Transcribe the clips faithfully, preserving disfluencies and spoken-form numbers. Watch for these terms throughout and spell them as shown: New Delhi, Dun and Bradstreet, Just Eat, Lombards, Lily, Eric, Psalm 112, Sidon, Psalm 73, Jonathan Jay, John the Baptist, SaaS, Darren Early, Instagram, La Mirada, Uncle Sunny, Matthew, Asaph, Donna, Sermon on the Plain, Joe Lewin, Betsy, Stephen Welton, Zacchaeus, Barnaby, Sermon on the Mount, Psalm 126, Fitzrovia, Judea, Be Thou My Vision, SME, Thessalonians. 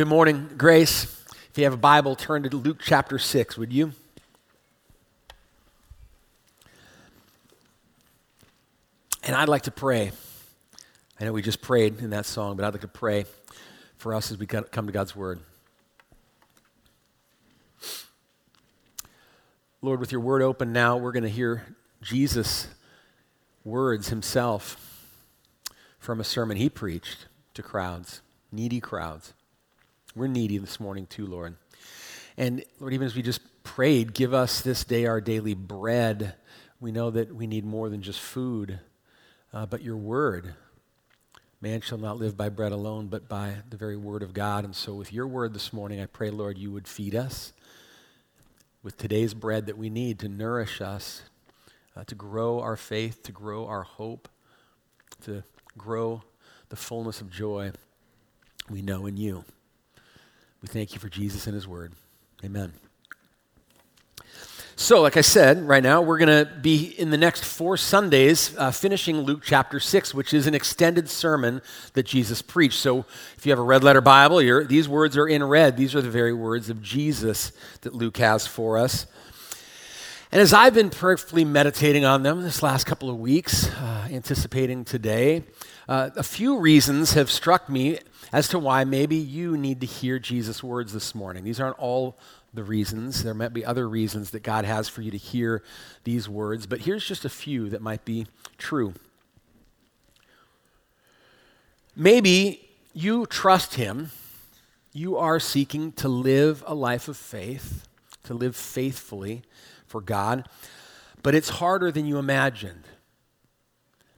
Good morning, Grace. If you have a Bible, turn to Luke chapter six, would you? And I'd like to pray. I know we just prayed in that song, but I'd like to pray for us as we come to God's Word. Lord, with your Word open now, we're going to hear Jesus' words himself from a sermon he preached to crowds, needy crowds. We're needy this morning too, Lord. And Lord, even as we just prayed, give us this day our daily bread. We know that we need more than just food, uh, but your word. Man shall not live by bread alone, but by the very word of God. And so with your word this morning, I pray, Lord, you would feed us with today's bread that we need to nourish us, uh, to grow our faith, to grow our hope, to grow the fullness of joy we know in you. We thank you for Jesus and his word. Amen. So, like I said, right now, we're going to be in the next four Sundays uh, finishing Luke chapter six, which is an extended sermon that Jesus preached. So if you have a red letter Bible, you're, these words are in red. These are the very words of Jesus that Luke has for us. And as I've been prayerfully meditating on them this last couple of weeks, uh, anticipating today, uh, a few reasons have struck me as to why maybe you need to hear Jesus' words this morning. These aren't all the reasons. There might be other reasons that God has for you to hear these words, but here's just a few that might be true. Maybe you trust him. You are seeking to live a life of faith, to live faithfully for God, but it's harder than you imagined,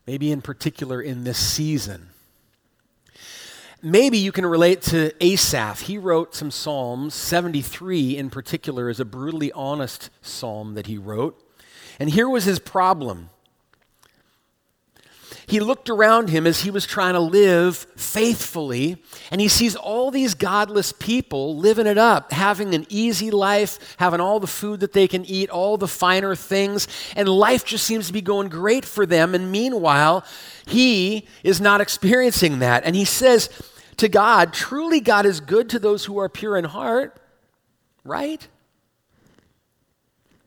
maybe in particular in this season. Maybe you can relate to Asaph. He wrote some psalms. seventy-three in particular is a brutally honest psalm that he wrote. And here was his problem. He looked around him as he was trying to live faithfully, and he sees all these godless people living it up, having an easy life, having all the food that they can eat, all the finer things, and life just seems to be going great for them. And meanwhile, he is not experiencing that. And he says to God, "Truly God is good to those who are pure in heart," right?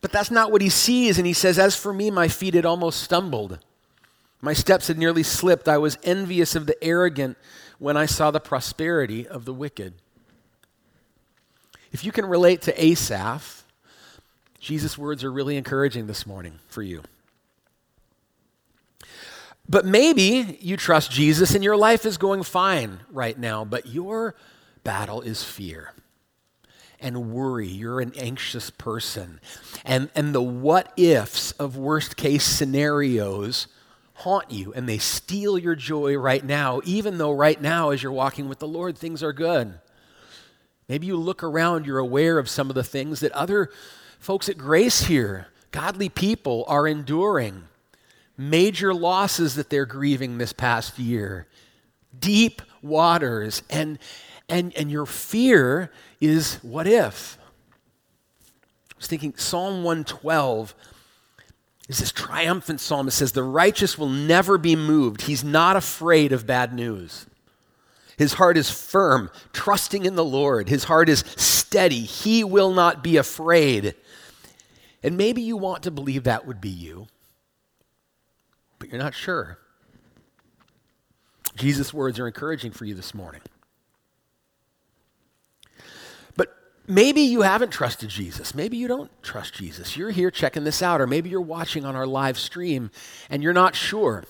But that's not what he sees, and he says, "As for me, my feet had almost stumbled. My steps had nearly slipped. I was envious of the arrogant when I saw the prosperity of the wicked." If you can relate to Asaph, Jesus' words are really encouraging this morning for you. But maybe you trust Jesus and your life is going fine right now, but your battle is fear and worry. You're an anxious person. And, and the what ifs of worst case scenarios haunt you, and they steal your joy right now, even though right now as you're walking with the Lord, things are good. Maybe you look around, you're aware of some of the things that other folks at Grace here, godly people, are enduring. Major losses that they're grieving this past year. Deep waters, and and and your fear is what if? I was thinking Psalm one twelve, it's this triumphant psalm. It says, "The righteous will never be moved. He's not afraid of bad news. His heart is firm, trusting in the Lord. His heart is steady. He will not be afraid." And maybe you want to believe that would be you, but you're not sure. Jesus' words are encouraging for you this morning. Maybe you haven't trusted Jesus. Maybe you don't trust Jesus. You're here checking this out, or maybe you're watching on our live stream and you're not sure.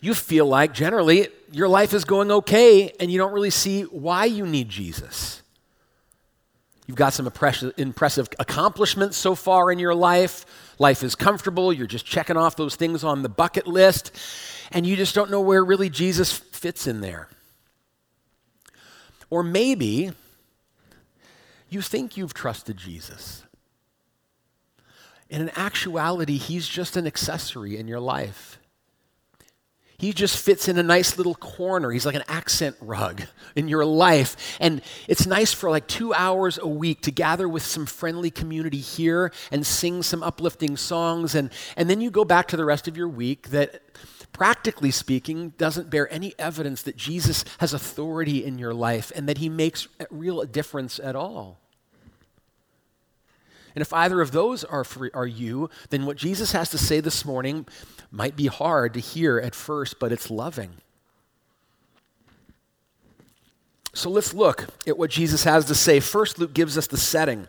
You feel like generally your life is going okay and you don't really see why you need Jesus. You've got some impressive accomplishments so far in your life. Life is comfortable. You're just checking off those things on the bucket list, and you just don't know where really Jesus fits in there. Or maybe you think you've trusted Jesus, and in actuality, he's just an accessory in your life. He just fits in a nice little corner. He's like an accent rug in your life. And it's nice for like two hours a week to gather with some friendly community here and sing some uplifting songs. And, and then you go back to the rest of your week that practically speaking, doesn't bear any evidence that Jesus has authority in your life and that he makes a real difference at all. And if either of those are for, are you, then what Jesus has to say this morning might be hard to hear at first, but it's loving. So let's look at what Jesus has to say. First, Luke gives us the setting.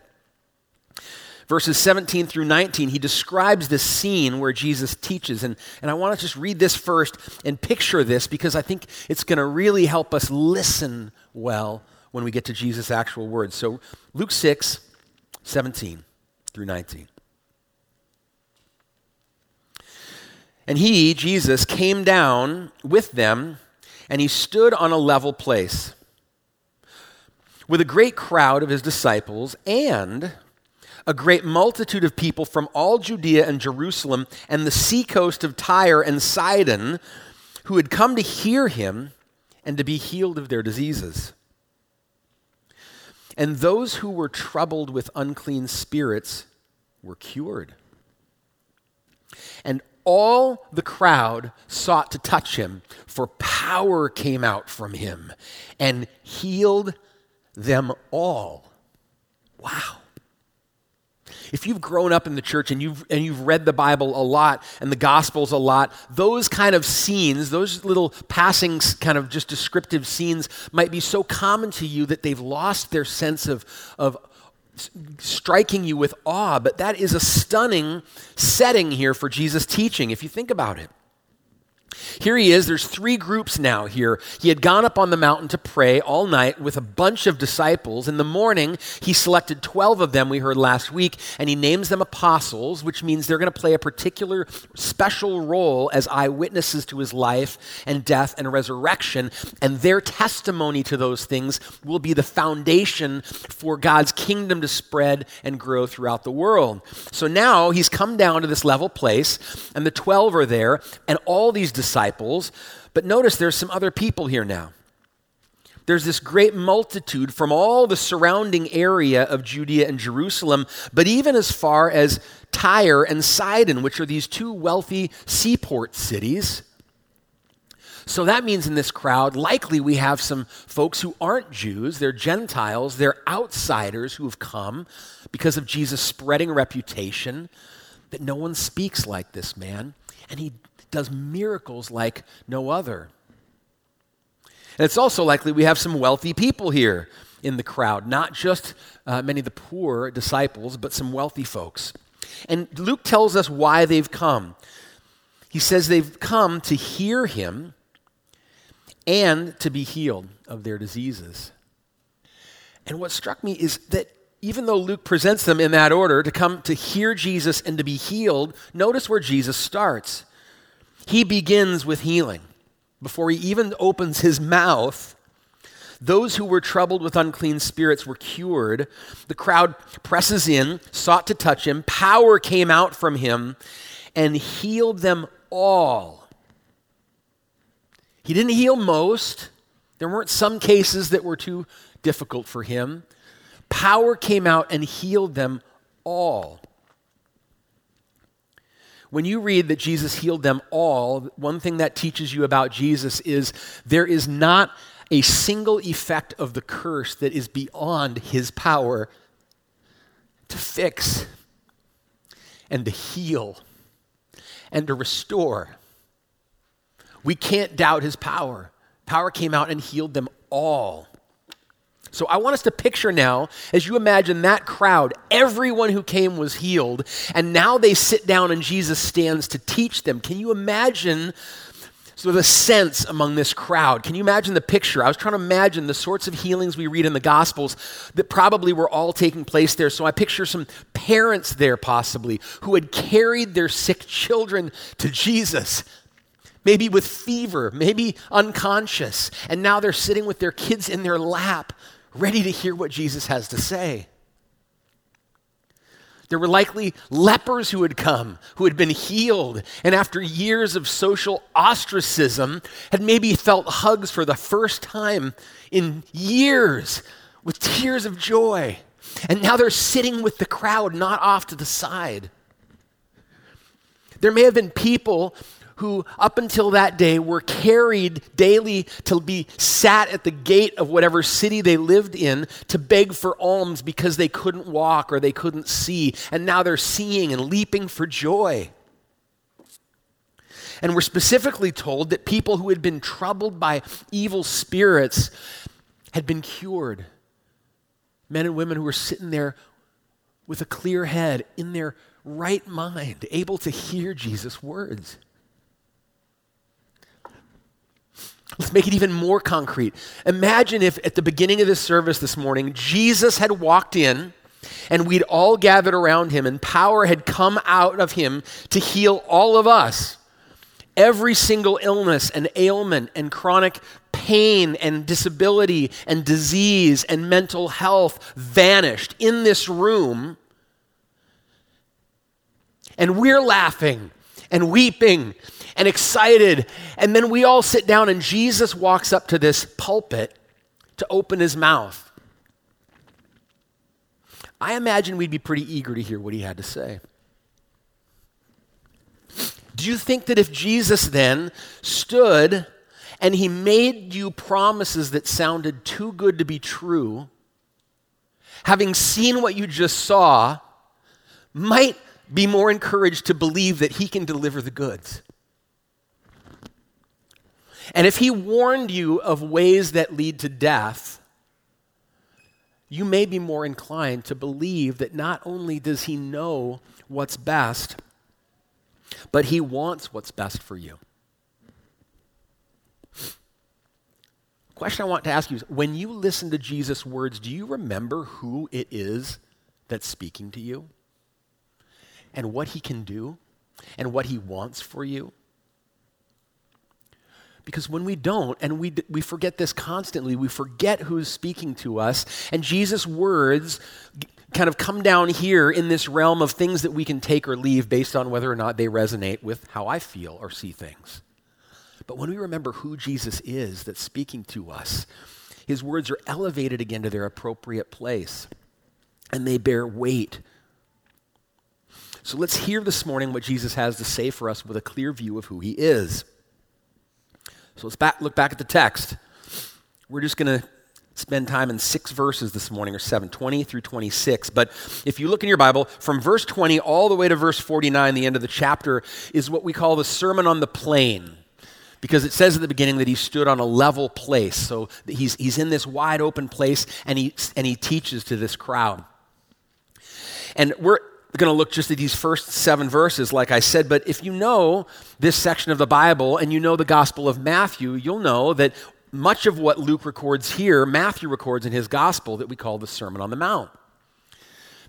Verses seventeen through nineteen, he describes this scene where Jesus teaches. And, and I want to just read this first and picture this because I think it's going to really help us listen well when we get to Jesus' actual words. So Luke six, seventeen through nineteen. And he, Jesus, came down with them, and he stood on a level place with a great crowd of his disciples and a great multitude of people from all Judea and Jerusalem and the seacoast of Tyre and Sidon, who had come to hear him and to be healed of their diseases. And those who were troubled with unclean spirits were cured. And all the crowd sought to touch him, for power came out from him and healed them all. Wow. If you've grown up in the church and you've and you've read the Bible a lot and the Gospels a lot, those kind of scenes, those little passing kind of just descriptive scenes might be so common to you that they've lost their sense of, of striking you with awe. But that is a stunning setting here for Jesus' teaching, if you think about it. Here he is. There's three groups now here. He had gone up on the mountain to pray all night with a bunch of disciples. In the morning, he selected twelve of them, we heard last week, and he names them apostles, which means they're going to play a particular special role as eyewitnesses to his life and death and resurrection, and their testimony to those things will be the foundation for God's kingdom to spread and grow throughout the world. So now he's come down to this level place, and the twelve are there, and all these disciples disciples, but notice there's some other people here now. There's this great multitude from all the surrounding area of Judea and Jerusalem, but even as far as Tyre and Sidon, which are these two wealthy seaport cities. So that means in this crowd, likely we have some folks who aren't Jews, they're Gentiles, they're outsiders who have come because of Jesus' spreading reputation that no one speaks like this man, and he does miracles like no other. And it's also likely we have some wealthy people here in the crowd, not just uh, many of the poor disciples, but some wealthy folks. And Luke tells us why they've come. He says they've come to hear him and to be healed of their diseases. And what struck me is that even though Luke presents them in that order, to come to hear Jesus and to be healed, notice where Jesus starts. He begins with healing. Before he even opens his mouth, those who were troubled with unclean spirits were cured. The crowd presses in, sought to touch him. Power came out from him and healed them all. He didn't heal most. There weren't some cases that were too difficult for him. Power came out and healed them all. When you read that Jesus healed them all, one thing that teaches you about Jesus is there is not a single effect of the curse that is beyond his power to fix and to heal and to restore. We can't doubt his power. Power came out and healed them all. So I want us to picture now, as you imagine that crowd, everyone who came was healed, and now they sit down and Jesus stands to teach them. Can you imagine sort of the sense among this crowd? Can you imagine the picture? I was trying to imagine the sorts of healings we read in the Gospels that probably were all taking place there. So I picture some parents there possibly who had carried their sick children to Jesus, maybe with fever, maybe unconscious, and now they're sitting with their kids in their lap, ready to hear what Jesus has to say. There were likely lepers who had come, who had been healed, and after years of social ostracism, had maybe felt hugs for the first time in years with tears of joy. And now they're sitting with the crowd, not off to the side. There may have been people who up until that day were carried daily to be sat at the gate of whatever city they lived in to beg for alms because they couldn't walk or they couldn't see. And now they're seeing and leaping for joy. And we're specifically told that people who had been troubled by evil spirits had been cured. Men and women who were sitting there with a clear head, in their right mind, able to hear Jesus' words. Let's make it even more concrete. Imagine if at the beginning of this service this morning, Jesus had walked in and we'd all gathered around him and power had come out of him to heal all of us. Every single illness and ailment and chronic pain and disability and disease and mental health vanished in this room. And we're laughing and weeping and excited. And then we all sit down and Jesus walks up to this pulpit to open his mouth. I imagine we'd be pretty eager to hear what he had to say. Do you think that if Jesus then stood and he made you promises that sounded too good to be true, having seen what you just saw, might be more encouraged to believe that he can deliver the goods? And if he warned you of ways that lead to death, you may be more inclined to believe that not only does he know what's best, but he wants what's best for you. Question I want to ask you is, when you listen to Jesus' words, do you remember who it is that's speaking to you? And what he can do? And what he wants for you? Because when we don't, and we we forget this constantly, we forget who's speaking to us, and Jesus' words kind of come down here in this realm of things that we can take or leave based on whether or not they resonate with how I feel or see things. But when we remember who Jesus is that's speaking to us, his words are elevated again to their appropriate place, and they bear weight. So let's hear this morning what Jesus has to say for us with a clear view of who he is. So let's back, look back at the text. We're just going to spend time in six verses this morning, or seven, twenty through twenty-six. But if you look in your Bible, from verse twenty all the way to verse forty-nine, the end of the chapter, is what we call the Sermon on the Plain, because it says at the beginning that he stood on a level place. So he's, he's in this wide open place, and he, and he teaches to this crowd. And we're going to look just at these first seven verses, like I said, but if you know this section of the Bible and you know the Gospel of Matthew, you'll know that much of what Luke records here, Matthew records in his Gospel that we call the Sermon on the Mount.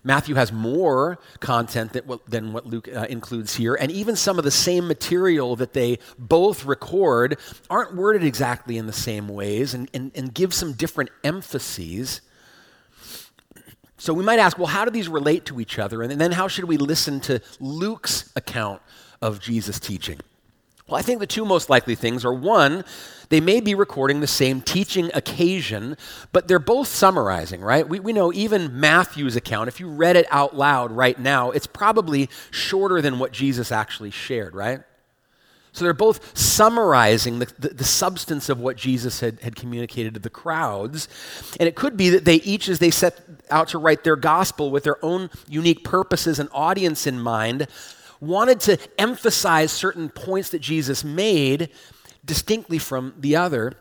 Matthew has more content than what Luke uh, includes here, and even some of the same material that they both record aren't worded exactly in the same ways and, and, and give some different emphases. So we might ask, well, how do these relate to each other? And then how should we listen to Luke's account of Jesus' teaching? Well, I think the two most likely things are, one, they may be recording the same teaching occasion, but they're both summarizing, right? We, we know even Matthew's account, if you read it out loud right now, it's probably shorter than what Jesus actually shared, right? So they're both summarizing the, the, the substance of what Jesus had, had communicated to the crowds. And it could be that they each, as they set out to write their gospel with their own unique purposes and audience in mind, wanted to emphasize certain points that Jesus made distinctly from the other.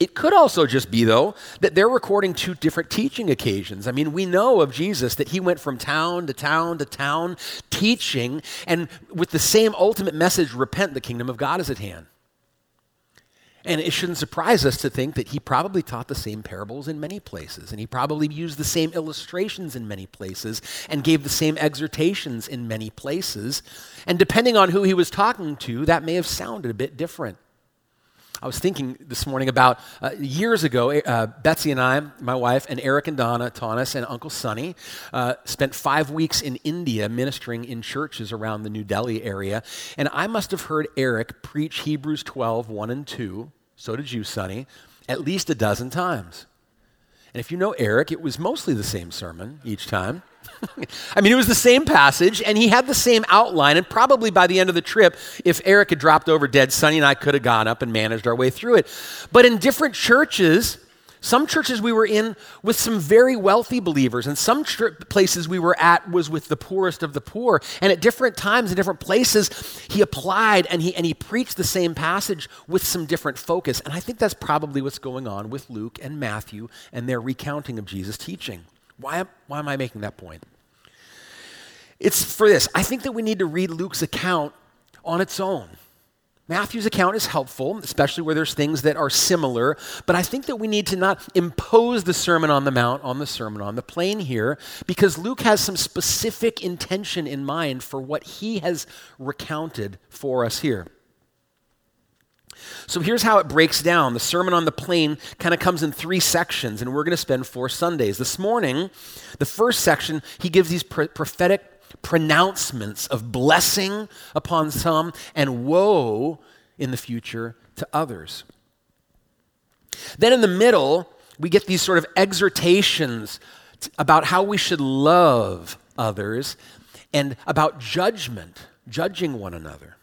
It could also just be, though, that they're recording two different teaching occasions. I mean, we know of Jesus that he went from town to town to town teaching, and with the same ultimate message, repent, the kingdom of God is at hand. And it shouldn't surprise us to think that he probably taught the same parables in many places, and he probably used the same illustrations in many places, and gave the same exhortations in many places. And depending on who he was talking to, that may have sounded a bit different. I was thinking this morning about uh, years ago, uh, Betsy and I, my wife, and Eric and Donna, Taunus, and Uncle Sunny uh, spent five weeks in India ministering in churches around the New Delhi area. And I must have heard Eric preach Hebrews twelve, one and two, so did you, Sunny, at least a dozen times. And if you know Eric, it was mostly the same sermon each time. I mean, it was the same passage, and he had the same outline, and probably by the end of the trip, if Eric had dropped over dead, Sunny and I could have gone up and managed our way through it. But in different churches, some churches we were in with some very wealthy believers, and some tr- places we were at was with the poorest of the poor. And at different times and different places, he applied and he and he preached the same passage with some different focus. And I think that's probably what's going on with Luke and Matthew and their recounting of Jesus' teaching. Why, why am I making that point? It's for this. I think that we need to read Luke's account on its own. Matthew's account is helpful, especially where there's things that are similar, but I think that we need to not impose the Sermon on the Mount on the Sermon on the Plain here, because Luke has some specific intention in mind for what he has recounted for us here. So here's how it breaks down. The Sermon on the Plain kind of comes in three sections, and we're going to spend four Sundays. This morning, the first section, he gives these pro- prophetic pronouncements of blessing upon some and woe in the future to others. Then in the middle, we get these sort of exhortations t- about how we should love others and about judgment, judging one another.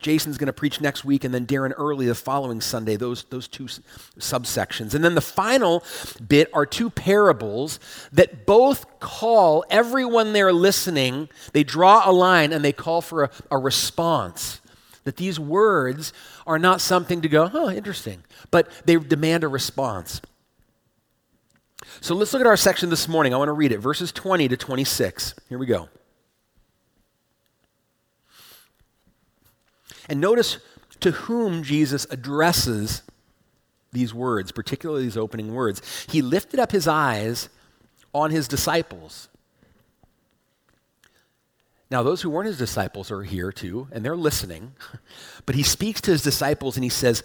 Jason's going to preach next week, and then Darren Early the following Sunday, those, those two subsections. And then the final bit are two parables that both call everyone there listening, they draw a line and they call for a, a response. That these words are not something to go, huh, interesting, but they demand a response. So let's look at our section this morning. I want to read it, verses twenty to twenty-six. Here we go. And notice to whom Jesus addresses these words, particularly these opening words. He lifted up his eyes on his disciples. Now, those who weren't his disciples are here too, and they're listening. But he speaks to his disciples and he says,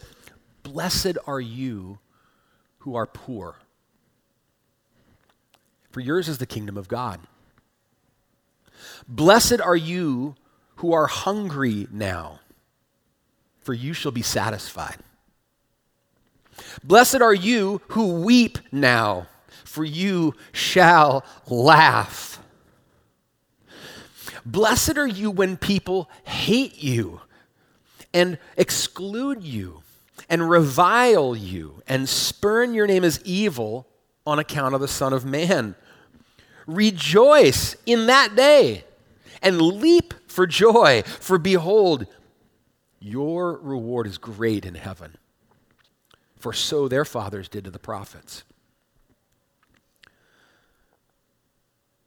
"Blessed are you who are poor, for yours is the kingdom of God. Blessed are you who are hungry now, for you shall be satisfied. Blessed are you who weep now, for you shall laugh. Blessed are you when people hate you and exclude you and revile you and spurn your name as evil on account of the Son of Man. Rejoice in that day and leap for joy, for behold, your reward is great in heaven, for so their fathers did to the prophets."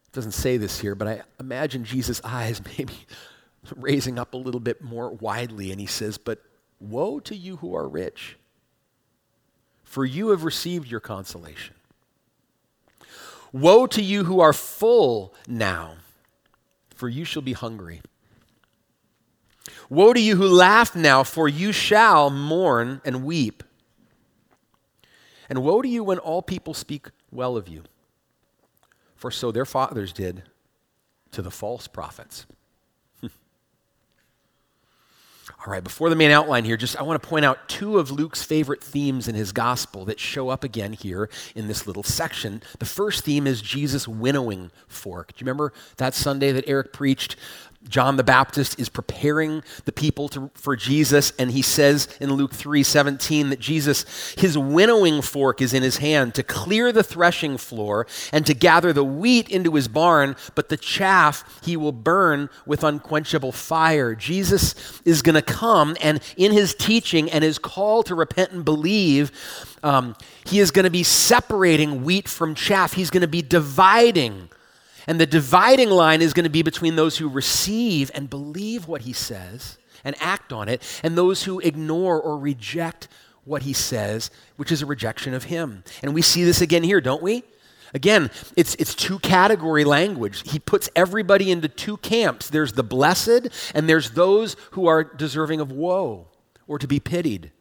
It doesn't say this here, but I imagine Jesus' eyes maybe raising up a little bit more widely, and he says, "But woe to you who are rich, for you have received your consolation. Woe to you who are full now, for you shall be hungry. Woe to you who laugh now, for you shall mourn and weep. And woe to you when all people speak well of you, for so their fathers did to the false prophets." All right, before the main outline here, just I want to point out two of Luke's favorite themes in his gospel that show up again here in this little section. The first theme is Jesus' winnowing fork. Do you remember that Sunday that Eric preached? John the Baptist is preparing the people to, for Jesus, and he says in Luke three seventeen that Jesus, his winnowing fork is in his hand to clear the threshing floor and to gather the wheat into his barn, but the chaff he will burn with unquenchable fire. Jesus is going to come, and in his teaching and his call to repent and believe, um, he is going to be separating wheat from chaff. He's going to be dividing. And the dividing line is going to be between those who receive and believe what he says and act on it, and those who ignore or reject what he says, which is a rejection of him. And we see this again here, don't we? Again, it's it's two-category language. He puts everybody into two camps. There's the blessed, and there's those who are deserving of woe or to be pitied.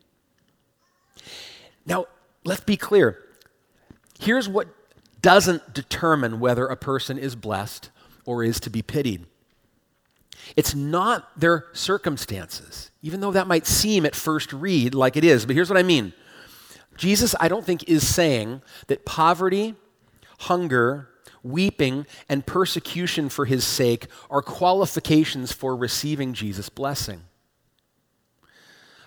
Now, let's be clear. Here's what doesn't determine whether a person is blessed or is to be pitied. It's not their circumstances, even though that might seem at first read like it is, but here's what I mean. Jesus, I don't think, is saying that poverty, hunger, weeping, and persecution for his sake are qualifications for receiving Jesus' blessing.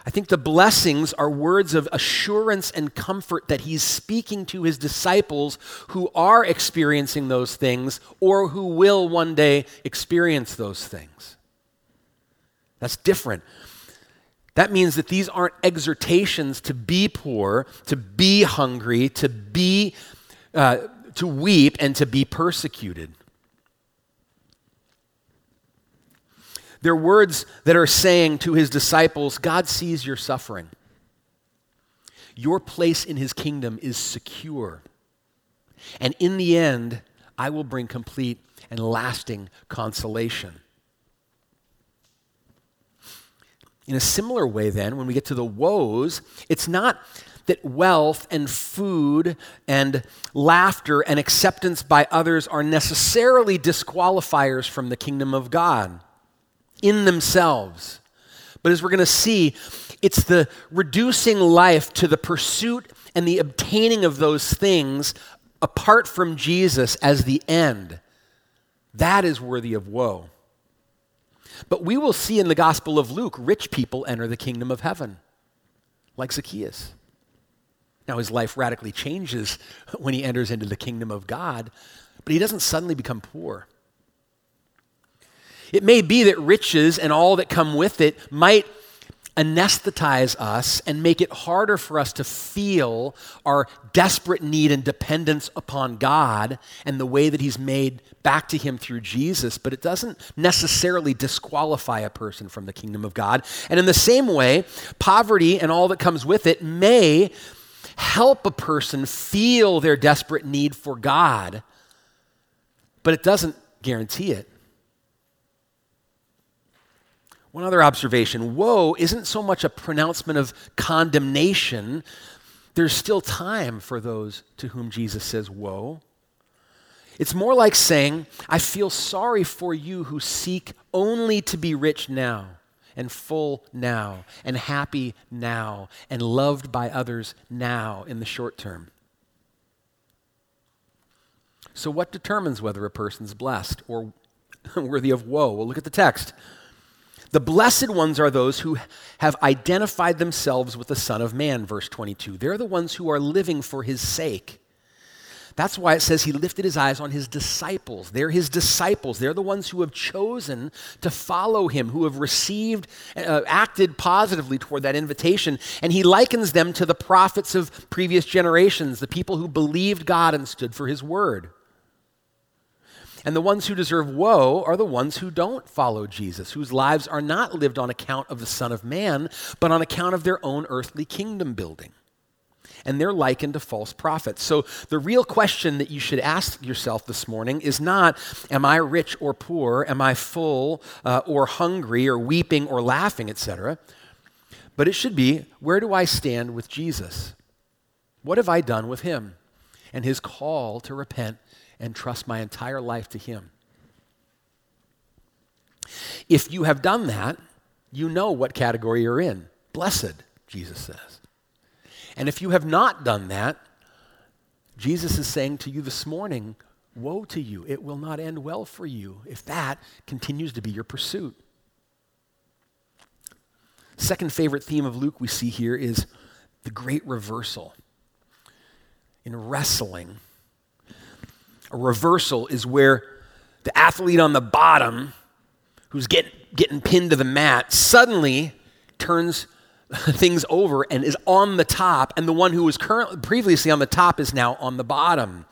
I think the blessings are words of assurance and comfort that he's speaking to his disciples who are experiencing those things or who will one day experience those things. That's different. That means that these aren't exhortations to be poor, to be hungry, to be, uh, to weep, and to be persecuted. They're words that are saying to his disciples, God sees your suffering. Your place in his kingdom is secure. And in the end, I will bring complete and lasting consolation. In a similar way then, when we get to the woes, it's not that wealth and food and laughter and acceptance by others are necessarily disqualifiers from the kingdom of God in themselves. But as we're going to see, it's the reducing life to the pursuit and the obtaining of those things apart from Jesus as the end. That is worthy of woe. But we will see in the Gospel of Luke, rich people enter the kingdom of heaven, like Zacchaeus. Now his life radically changes when he enters into the kingdom of God, but he doesn't suddenly become poor. It may be that riches and all that come with it might anesthetize us and make it harder for us to feel our desperate need and dependence upon God and the way that he's made back to him through Jesus, but it doesn't necessarily disqualify a person from the kingdom of God. And in the same way, poverty and all that comes with it may help a person feel their desperate need for God, but it doesn't guarantee it. One other observation, woe isn't so much a pronouncement of condemnation. There's still time for those to whom Jesus says woe. It's more like saying, I feel sorry for you who seek only to be rich now and full now and happy now and loved by others now in the short term. So what determines whether a person's blessed or worthy of woe? Well, look at the text. The blessed ones are those who have identified themselves with the Son of Man, verse twenty-two. They're the ones who are living for his sake. That's why it says he lifted his eyes on his disciples. They're his disciples. They're the ones who have chosen to follow him, who have received, uh, acted positively toward that invitation. And he likens them to the prophets of previous generations, the people who believed God and stood for his word. And the ones who deserve woe are the ones who don't follow Jesus, whose lives are not lived on account of the Son of Man, but on account of their own earthly kingdom building. And they're likened to false prophets. So the real question that you should ask yourself this morning is not, am I rich or poor? Am I full uh, or hungry or weeping or laughing, et cetera? But it should be, where do I stand with Jesus? What have I done with him and his call to repent and trust my entire life to him? If you have done that, you know what category you're in. Blessed, Jesus says. And if you have not done that, Jesus is saying to you this morning, woe to you, it will not end well for you if that continues to be your pursuit. Second favorite theme of Luke we see here is the great reversal. In wrestling, a reversal is where the athlete on the bottom, who's get, getting pinned to the mat, suddenly turns things over and is on the top, and the one who was currently previously on the top is now on the bottom.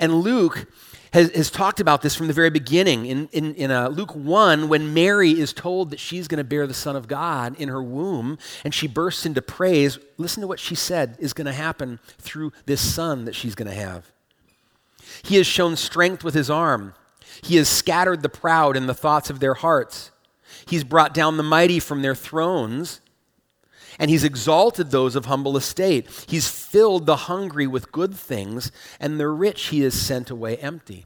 And Luke has, has talked about this from the very beginning. In, in, in uh, Luke one, when Mary is told that she's going to bear the Son of God in her womb, and she bursts into praise, listen to what she said is going to happen through this son that she's going to have. He has shown strength with his arm. He has scattered the proud in the thoughts of their hearts. He's brought down the mighty from their thrones, and he's exalted those of humble estate. He's filled the hungry with good things, and the rich he has sent away empty.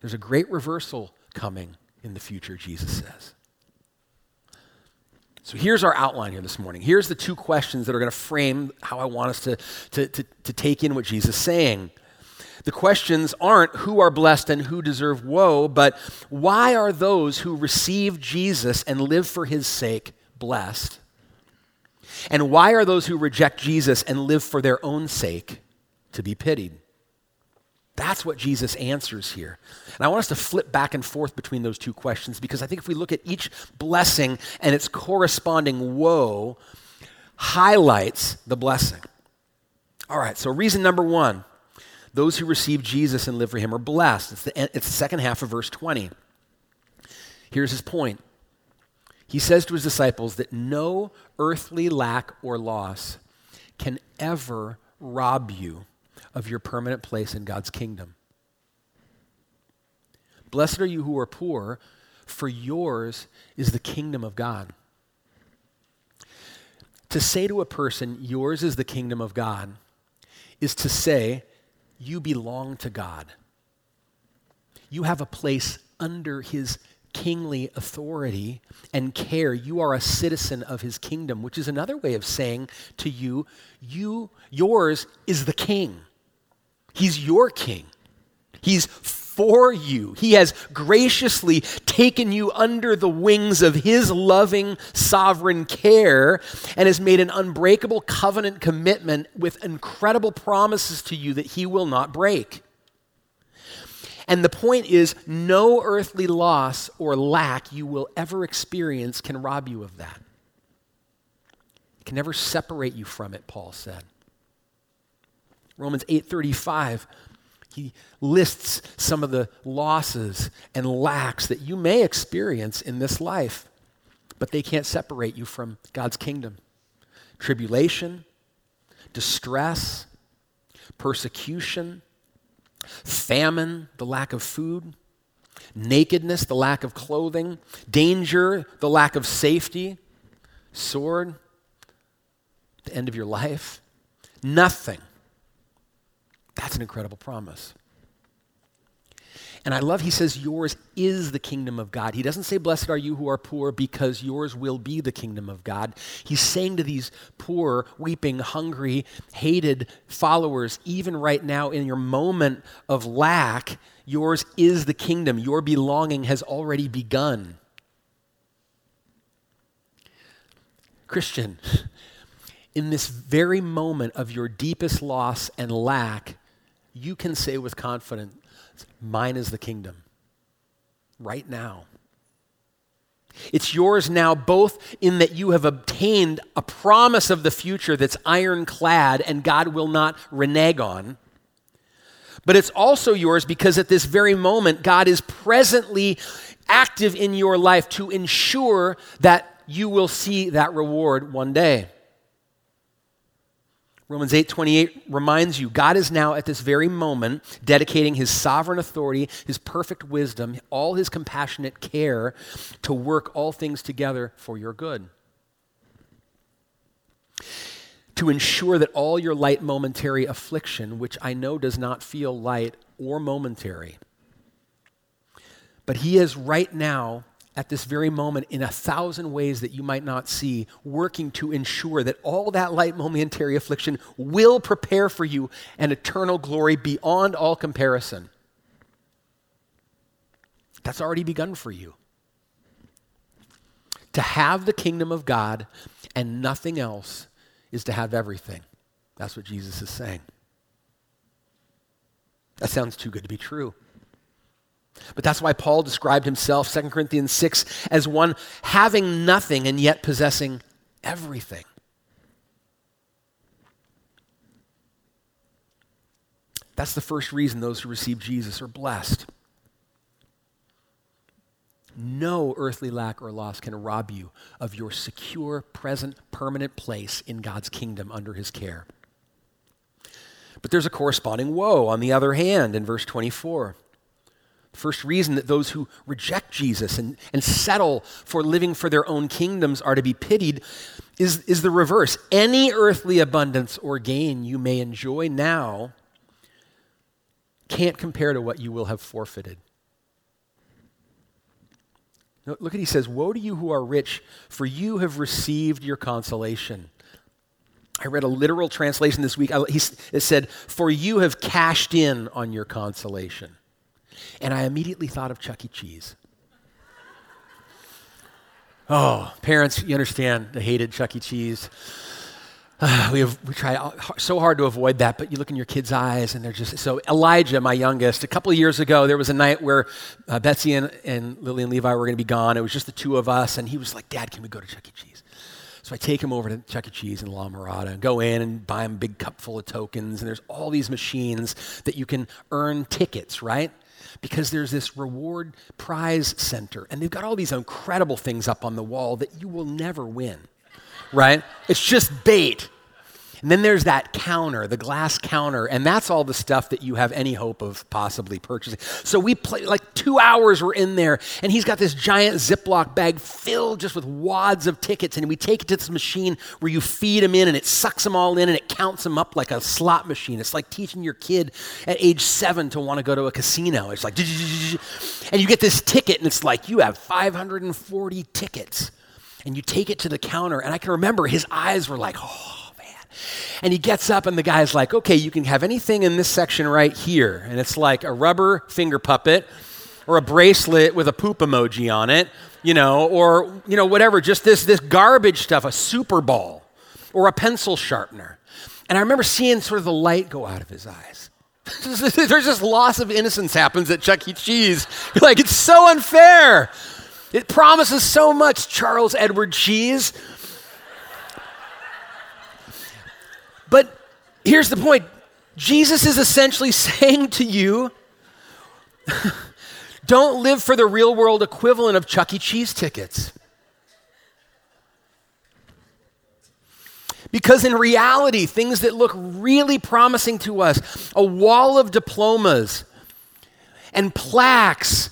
There's a great reversal coming in the future, Jesus says. So here's our outline here this morning. Here's the two questions that are going to frame how I want us to, to, to, to take in what Jesus is saying. The questions aren't who are blessed and who deserve woe, but why are those who receive Jesus and live for his sake blessed? And why are those who reject Jesus and live for their own sake to be pitied? That's what Jesus answers here. And I want us to flip back and forth between those two questions, because I think if we look at each blessing and its corresponding woe, highlights the blessing. All right, so reason number one, those who receive Jesus and live for him are blessed. It's the, it's the second half of verse twenty. Here's his point. He says to his disciples that no earthly lack or loss can ever rob you of your permanent place in God's kingdom. Blessed are you who are poor, for yours is the kingdom of God. To say to a person, yours is the kingdom of God, is to say, you belong to God. You have a place under his kingly authority and care. You are a citizen of his kingdom, which is another way of saying to you, you, yours is the king. He's your king. He's for you. He has graciously taken you under the wings of his loving, sovereign care and has made an unbreakable covenant commitment with incredible promises to you that he will not break. And the point is, no earthly loss or lack you will ever experience can rob you of that. It can never separate you from it, Paul said. Romans eight thirty-five, he lists some of the losses and lacks that you may experience in this life, but they can't separate you from God's kingdom. Tribulation, distress, persecution, famine, the lack of food, nakedness, the lack of clothing, danger, the lack of safety, sword, the end of your life, nothing. That's an incredible promise. And I love he says yours is the kingdom of God. He doesn't say blessed are you who are poor because yours will be the kingdom of God. He's saying to these poor, weeping, hungry, hated followers, even right now in your moment of lack, yours is the kingdom. Your belonging has already begun. Christian, in this very moment of your deepest loss and lack, you can say with confidence, mine is the kingdom right now. It's yours now, both in that you have obtained a promise of the future that's ironclad and God will not renege on, but it's also yours because at this very moment, God is presently active in your life to ensure that you will see that reward one day. Romans eight twenty-eight reminds you, God is now at this very moment dedicating his sovereign authority, his perfect wisdom, all his compassionate care to work all things together for your good. To ensure that all your light momentary affliction, which I know does not feel light or momentary, but he is right now at this very moment in a thousand ways that you might not see, working to ensure that all that light momentary affliction will prepare for you an eternal glory beyond all comparison. That's already begun for you. To have the kingdom of God and nothing else is to have everything. That's what Jesus is saying. That sounds too good to be true. But that's why Paul described himself, Second Corinthians six, as one having nothing and yet possessing everything. That's the first reason those who receive Jesus are blessed. No earthly lack or loss can rob you of your secure, present, permanent place in God's kingdom under his care. But there's a corresponding woe on the other hand in verse twenty-four. First reason that those who reject Jesus and, and settle for living for their own kingdoms are to be pitied is, is the reverse. Any earthly abundance or gain you may enjoy now can't compare to what you will have forfeited. Look at, he says, woe to you who are rich, for you have received your consolation. I read a literal translation this week. It said, for you have cashed in on your consolation. And I immediately thought of Chuck E. Cheese. Oh, parents, you understand the hated Chuck E. Cheese. Uh, we have, we try so hard to avoid that, but you look in your kids' eyes and they're just, so Elijah, my youngest, a couple of years ago, there was a night where uh, Betsy and, and Lily and Levi were going to be gone. It was just the two of us, and he was like, Dad, can we go to Chuck E. Cheese? So I take him over to Chuck E. Cheese in La Mirada and go in and buy him a big cup full of tokens, and there's all these machines that you can earn tickets, right? Because there's this reward prize center, and they've got all these incredible things up on the wall that you will never win. Right? It's just bait. And then there's that counter, the glass counter, and that's all the stuff that you have any hope of possibly purchasing. So we play, like two hours we're in there, and he's got this giant Ziploc bag filled just with wads of tickets, and we take it to this machine where you feed them in, and it sucks them all in, and it counts them up like a slot machine. It's like teaching your kid at age seven to want to go to a casino. It's like, and you get this ticket, and it's like, you have five hundred forty tickets. And you take it to the counter, and I can remember his eyes were like, oh, man. And he gets up, and the guy's like, okay, you can have anything in this section right here. And it's like a rubber finger puppet or a bracelet with a poop emoji on it, you know, or, you know, whatever, just this, this garbage stuff, a super ball or a pencil sharpener. And I remember seeing sort of the light go out of his eyes. There's this loss of innocence happens at Chuck E. Cheese. You're like, it's so unfair. It promises so much, Charles Edward Cheese. But here's the point. Jesus is essentially saying to you, don't live for the real world equivalent of Chuck E. Cheese tickets. Because in reality, things that look really promising to us, a wall of diplomas and plaques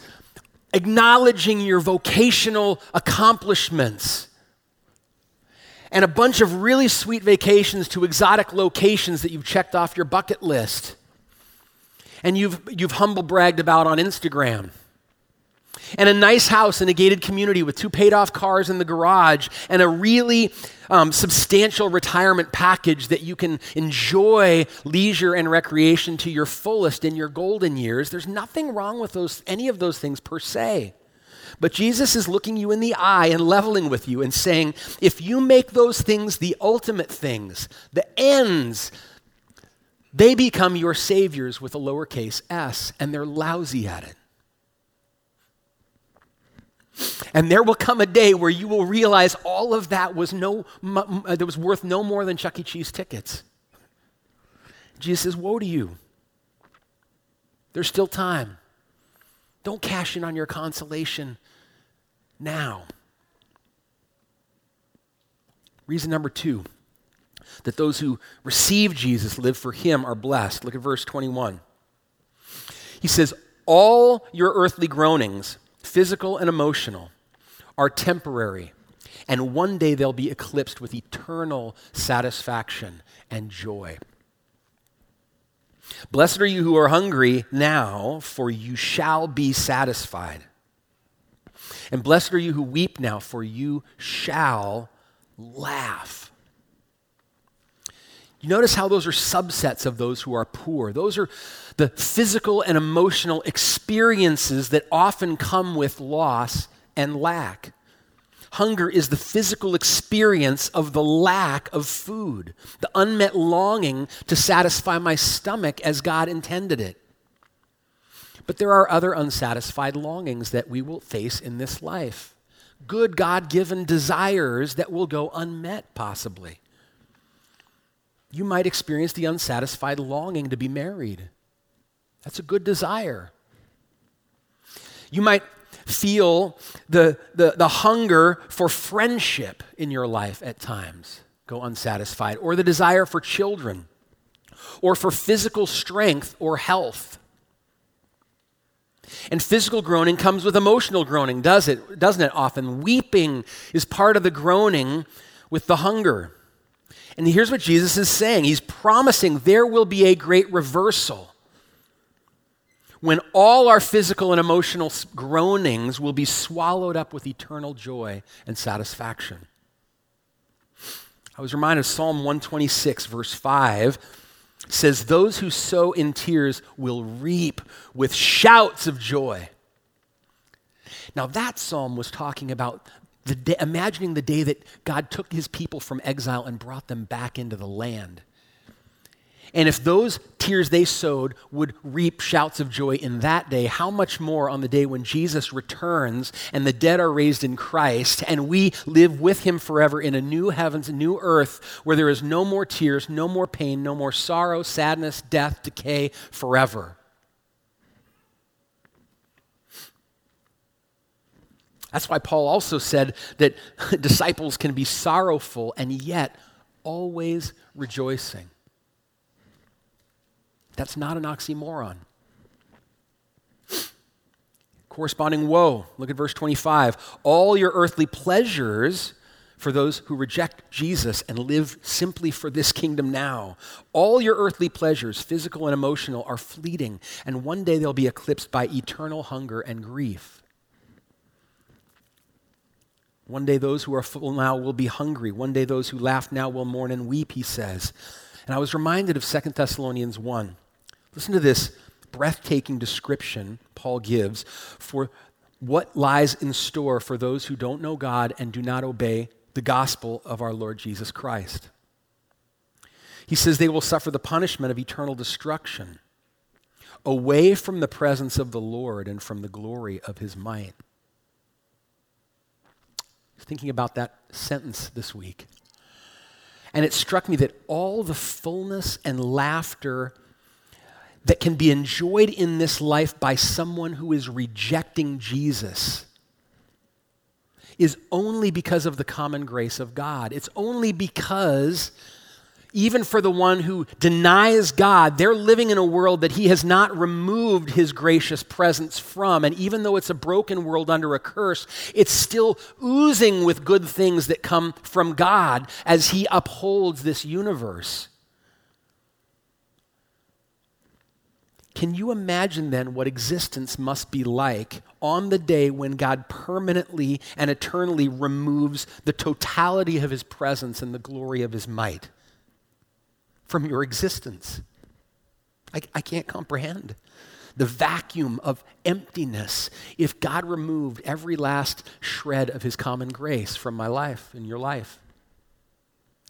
acknowledging your vocational accomplishments, and a bunch of really sweet vacations to exotic locations that you've checked off your bucket list, and you've you've humble bragged about on Instagram, and a nice house in a gated community with two paid-off cars in the garage, and a really um, substantial retirement package that you can enjoy leisure and recreation to your fullest in your golden years. There's nothing wrong with those, any of those things per se. But Jesus is looking you in the eye and leveling with you and saying, if you make those things the ultimate things, the ends, they become your saviors with a lowercase s, and they're lousy at it. And there will come a day where you will realize all of that was no, that was worth no more than Chuck E. Cheese tickets. Jesus says, woe to you. There's still time. Don't cash in on your consolation now. Reason number two, that those who receive Jesus, live for him, are blessed. Look at verse twenty-one. He says, all your earthly groanings, physical and emotional, are temporary, and one day they'll be eclipsed with eternal satisfaction and joy. Blessed are you who are hungry now, for you shall be satisfied. And blessed are you who weep now, for you shall laugh. You notice how those are subsets of those who are poor. Those are the physical and emotional experiences that often come with loss and lack. Hunger is the physical experience of the lack of food, the unmet longing to satisfy my stomach as God intended it. But there are other unsatisfied longings that we will face in this life. Good God-given desires that will go unmet, possibly. You might experience the unsatisfied longing to be married. That's a good desire. You might feel the, the, the hunger for friendship in your life at times go unsatisfied, or the desire for children, or for physical strength or health. And physical groaning comes with emotional groaning, does it? Doesn't it often? Weeping is part of the groaning with the hunger. And here's what Jesus is saying. He's promising there will be a great reversal when all our physical and emotional groanings will be swallowed up with eternal joy and satisfaction. I was reminded of Psalm one twenty-six, verse five, says, those who sow in tears will reap with shouts of joy. Now that psalm was talking about the day, imagining the day that God took his people from exile and brought them back into the land. And if those tears they sowed would reap shouts of joy in that day, how much more on the day when Jesus returns and the dead are raised in Christ and we live with him forever in a new heavens, a new earth where there is no more tears, no more pain, no more sorrow, sadness, death, decay, forever. That's why Paul also said that disciples can be sorrowful and yet always rejoicing. That's not an oxymoron. Corresponding woe, look at verse twenty-five. All your earthly pleasures for those who reject Jesus and live simply for this kingdom now. All your earthly pleasures, physical and emotional, are fleeting, and one day they'll be eclipsed by eternal hunger and grief. One day those who are full now will be hungry. One day those who laugh now will mourn and weep, he says. And I was reminded of Second Thessalonians one. Listen to this breathtaking description Paul gives for what lies in store for those who don't know God and do not obey the gospel of our Lord Jesus Christ. He says they will suffer the punishment of eternal destruction away from the presence of the Lord and from the glory of his might. I was thinking about that sentence this week. And it struck me that all the fullness and laughter that can be enjoyed in this life by someone who is rejecting Jesus is only because of the common grace of God. It's only because, even for the one who denies God, they're living in a world that he has not removed his gracious presence from. And even though it's a broken world under a curse, it's still oozing with good things that come from God as he upholds this universe. Can you imagine then what existence must be like on the day when God permanently and eternally removes the totality of his presence and the glory of his might from your existence? I, I can't comprehend the vacuum of emptiness if God removed every last shred of his common grace from my life and your life.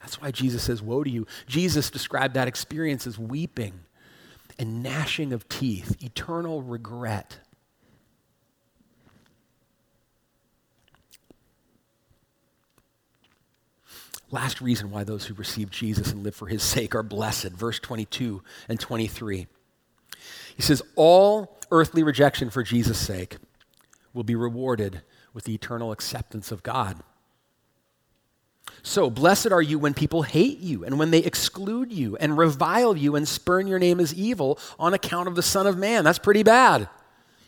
That's why Jesus says, woe to you. Jesus described that experience as weeping and gnashing of teeth, eternal regret. Last reason why those who receive Jesus and live for his sake are blessed. Verse twenty-two and twenty-three. He says, all earthly rejection for Jesus' sake will be rewarded with the eternal acceptance of God. So blessed are you when people hate you and when they exclude you and revile you and spurn your name as evil on account of the Son of Man. That's pretty bad.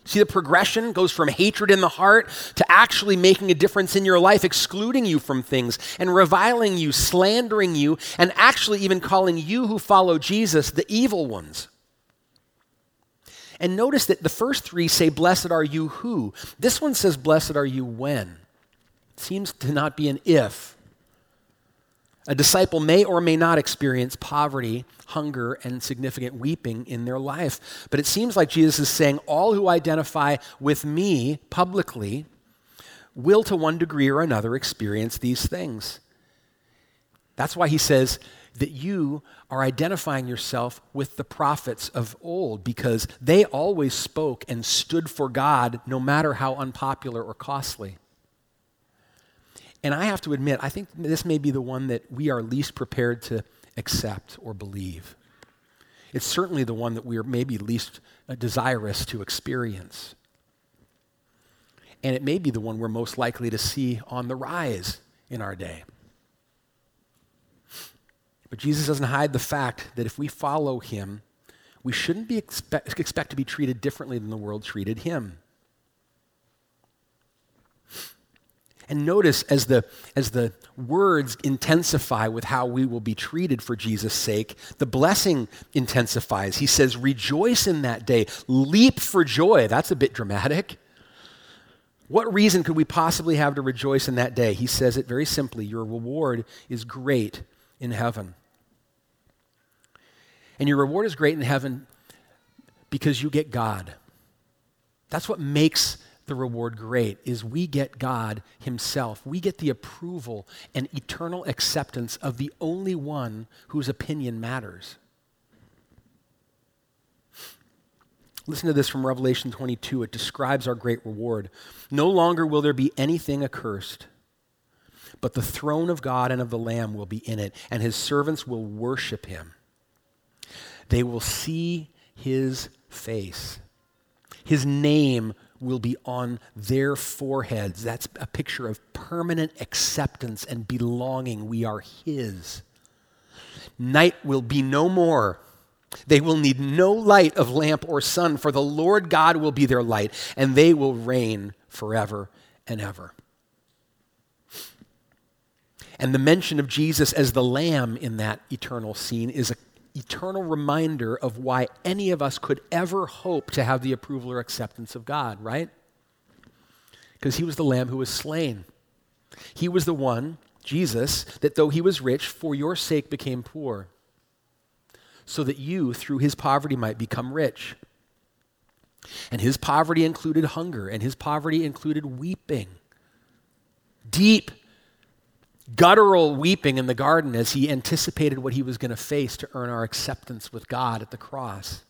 See, the progression goes from hatred in the heart to actually making a difference in your life, excluding you from things and reviling you, slandering you, and actually even calling you who follow Jesus the evil ones. And notice that the first three say, blessed are you who. This one says, blessed are you when. It seems to not be an if. A disciple may or may not experience poverty, hunger, and significant weeping in their life. But it seems like Jesus is saying all who identify with me publicly will to one degree or another experience these things. That's why he says that you are identifying yourself with the prophets of old because they always spoke and stood for God no matter how unpopular or costly. And I have to admit, I think this may be the one that we are least prepared to accept or believe. It's certainly the one that we are maybe least desirous to experience. And it may be the one we're most likely to see on the rise in our day. But Jesus doesn't hide the fact that if we follow him, we shouldn't be expect, expect to be treated differently than the world treated him. And notice as the as the words intensify with how we will be treated for Jesus' sake, the blessing intensifies. He says, rejoice in that day, leap for joy. That's a bit dramatic. What reason could we possibly have to rejoice in that day? He says it very simply, your reward is great in heaven. And your reward is great in heaven because you get God. That's what makes the reward great, is we get God himself. We get the approval and eternal acceptance of the only one whose opinion matters. Listen to this from Revelation twenty-two. It describes our great reward. No longer will there be anything accursed, but the throne of God and of the Lamb will be in it, and his servants will worship him. They will see his face. His name will be on their foreheads. That's a picture of permanent acceptance and belonging. We are his. Night will be no more. They will need no light of lamp or sun, for the Lord God will be their light, and they will reign forever and ever. And the mention of Jesus as the Lamb in that eternal scene is an eternal reminder of why any of us could ever hope to have the approval or acceptance of God, right? Because he was the Lamb who was slain. He was the one, Jesus, that though he was rich, for your sake became poor, so that you, through his poverty, might become rich. And his poverty included hunger, and his poverty included weeping. Deep, guttural weeping in the garden as he anticipated what he was going to face to earn our acceptance with God at the cross.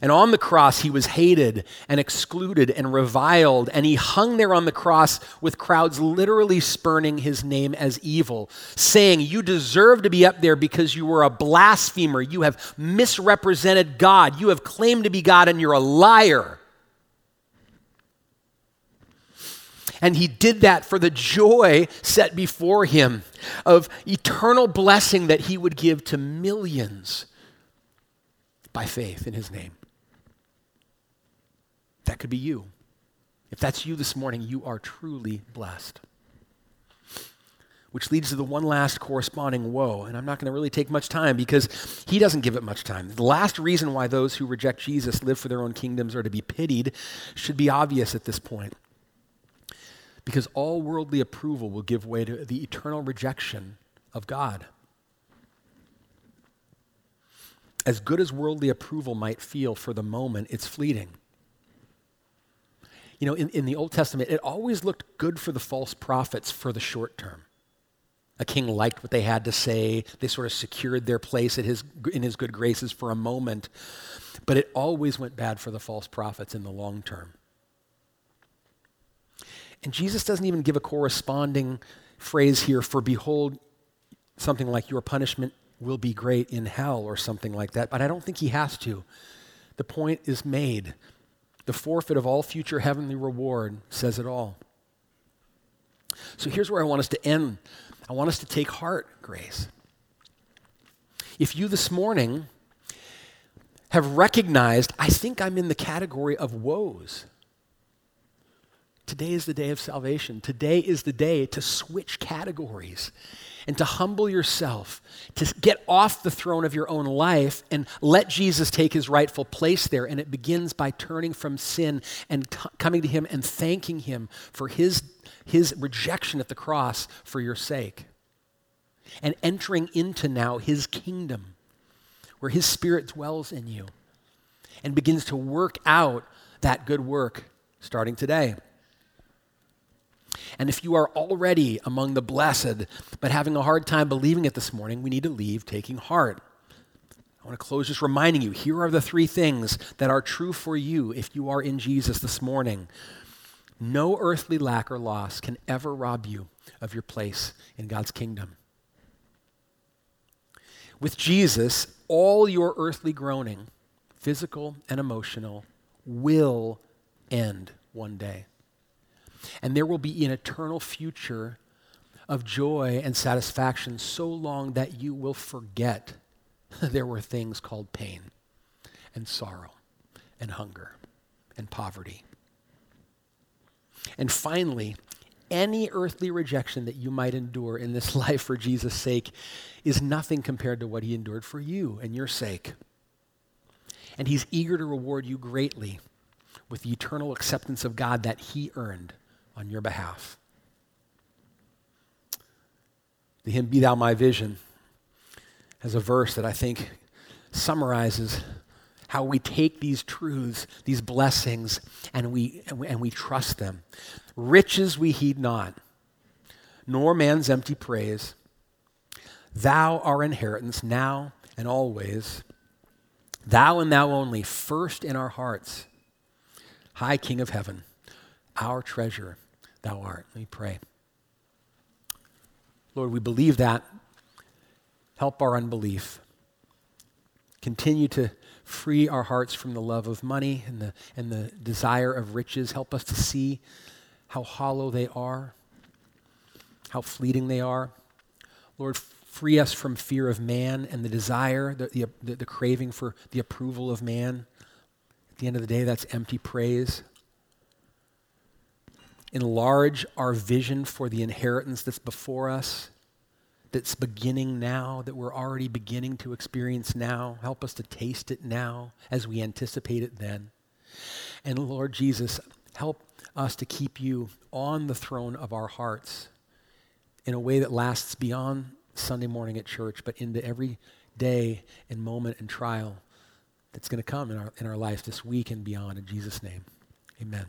And on the cross, he was hated and excluded and reviled, and he hung there on the cross with crowds literally spurning his name as evil, saying, you deserve to be up there because you were a blasphemer. You have misrepresented God. You have claimed to be God, and you're a liar. And he did that for the joy set before him of eternal blessing that he would give to millions by faith in his name. That could be you. If that's you this morning, you are truly blessed. Which leads to the one last corresponding woe, and I'm not going to really take much time because he doesn't give it much time. The last reason why those who reject Jesus live for their own kingdoms are to be pitied should be obvious at this point. Because all worldly approval will give way to the eternal rejection of God. As good as worldly approval might feel for the moment, it's fleeting. You know, in, in the Old Testament, it always looked good for the false prophets for the short term. A king liked what they had to say. They sort of secured their place at his, in his good graces for a moment. But it always went bad for the false prophets in the long term. And Jesus doesn't even give a corresponding phrase here for behold, something like your punishment will be great in hell or something like that, but I don't think he has to. The point is made. The forfeit of all future heavenly reward says it all. So here's where I want us to end. I want us to take heart, Grace. If you this morning have recognized, I think I'm in the category of woes, today is the day of salvation. Today is the day to switch categories and to humble yourself, to get off the throne of your own life and let Jesus take his rightful place there. And it begins by turning from sin and t- coming to him and thanking him for his, his rejection at the cross for your sake. And entering into now his kingdom where his spirit dwells in you and begins to work out that good work starting today. And if you are already among the blessed, but having a hard time believing it this morning, we need to leave taking heart. I want to close just reminding you, here are the three things that are true for you if you are in Jesus this morning. No earthly lack or loss can ever rob you of your place in God's kingdom. With Jesus, all your earthly groaning, physical and emotional, will end one day. And there will be an eternal future of joy and satisfaction so long that you will forget there were things called pain and sorrow and hunger and poverty. And finally, any earthly rejection that you might endure in this life for Jesus' sake is nothing compared to what he endured for you and your sake. And he's eager to reward you greatly with the eternal acceptance of God that he earned on your behalf. The hymn, Be Thou My Vision, has a verse that I think summarizes how we take these truths, these blessings, and we, and we and we trust them. Riches we heed not, nor man's empty praise. Thou our inheritance now and always. Thou and thou only, first in our hearts. High King of heaven, our treasure thou art. Let me pray. Lord, we believe that. Help our unbelief. Continue to free our hearts from the love of money and the, and the desire of riches. Help us to see how hollow they are, how fleeting they are. Lord, free us from fear of man and the desire, the, the, the craving for the approval of man. At the end of the day, that's empty praise. Enlarge our vision for the inheritance that's before us, that's beginning now, that we're already beginning to experience now. Help us to taste it now as we anticipate it then. And Lord Jesus, help us to keep you on the throne of our hearts in a way that lasts beyond Sunday morning at church, but into every day and moment and trial that's going to come in our in our life this week and beyond. In Jesus' name, amen.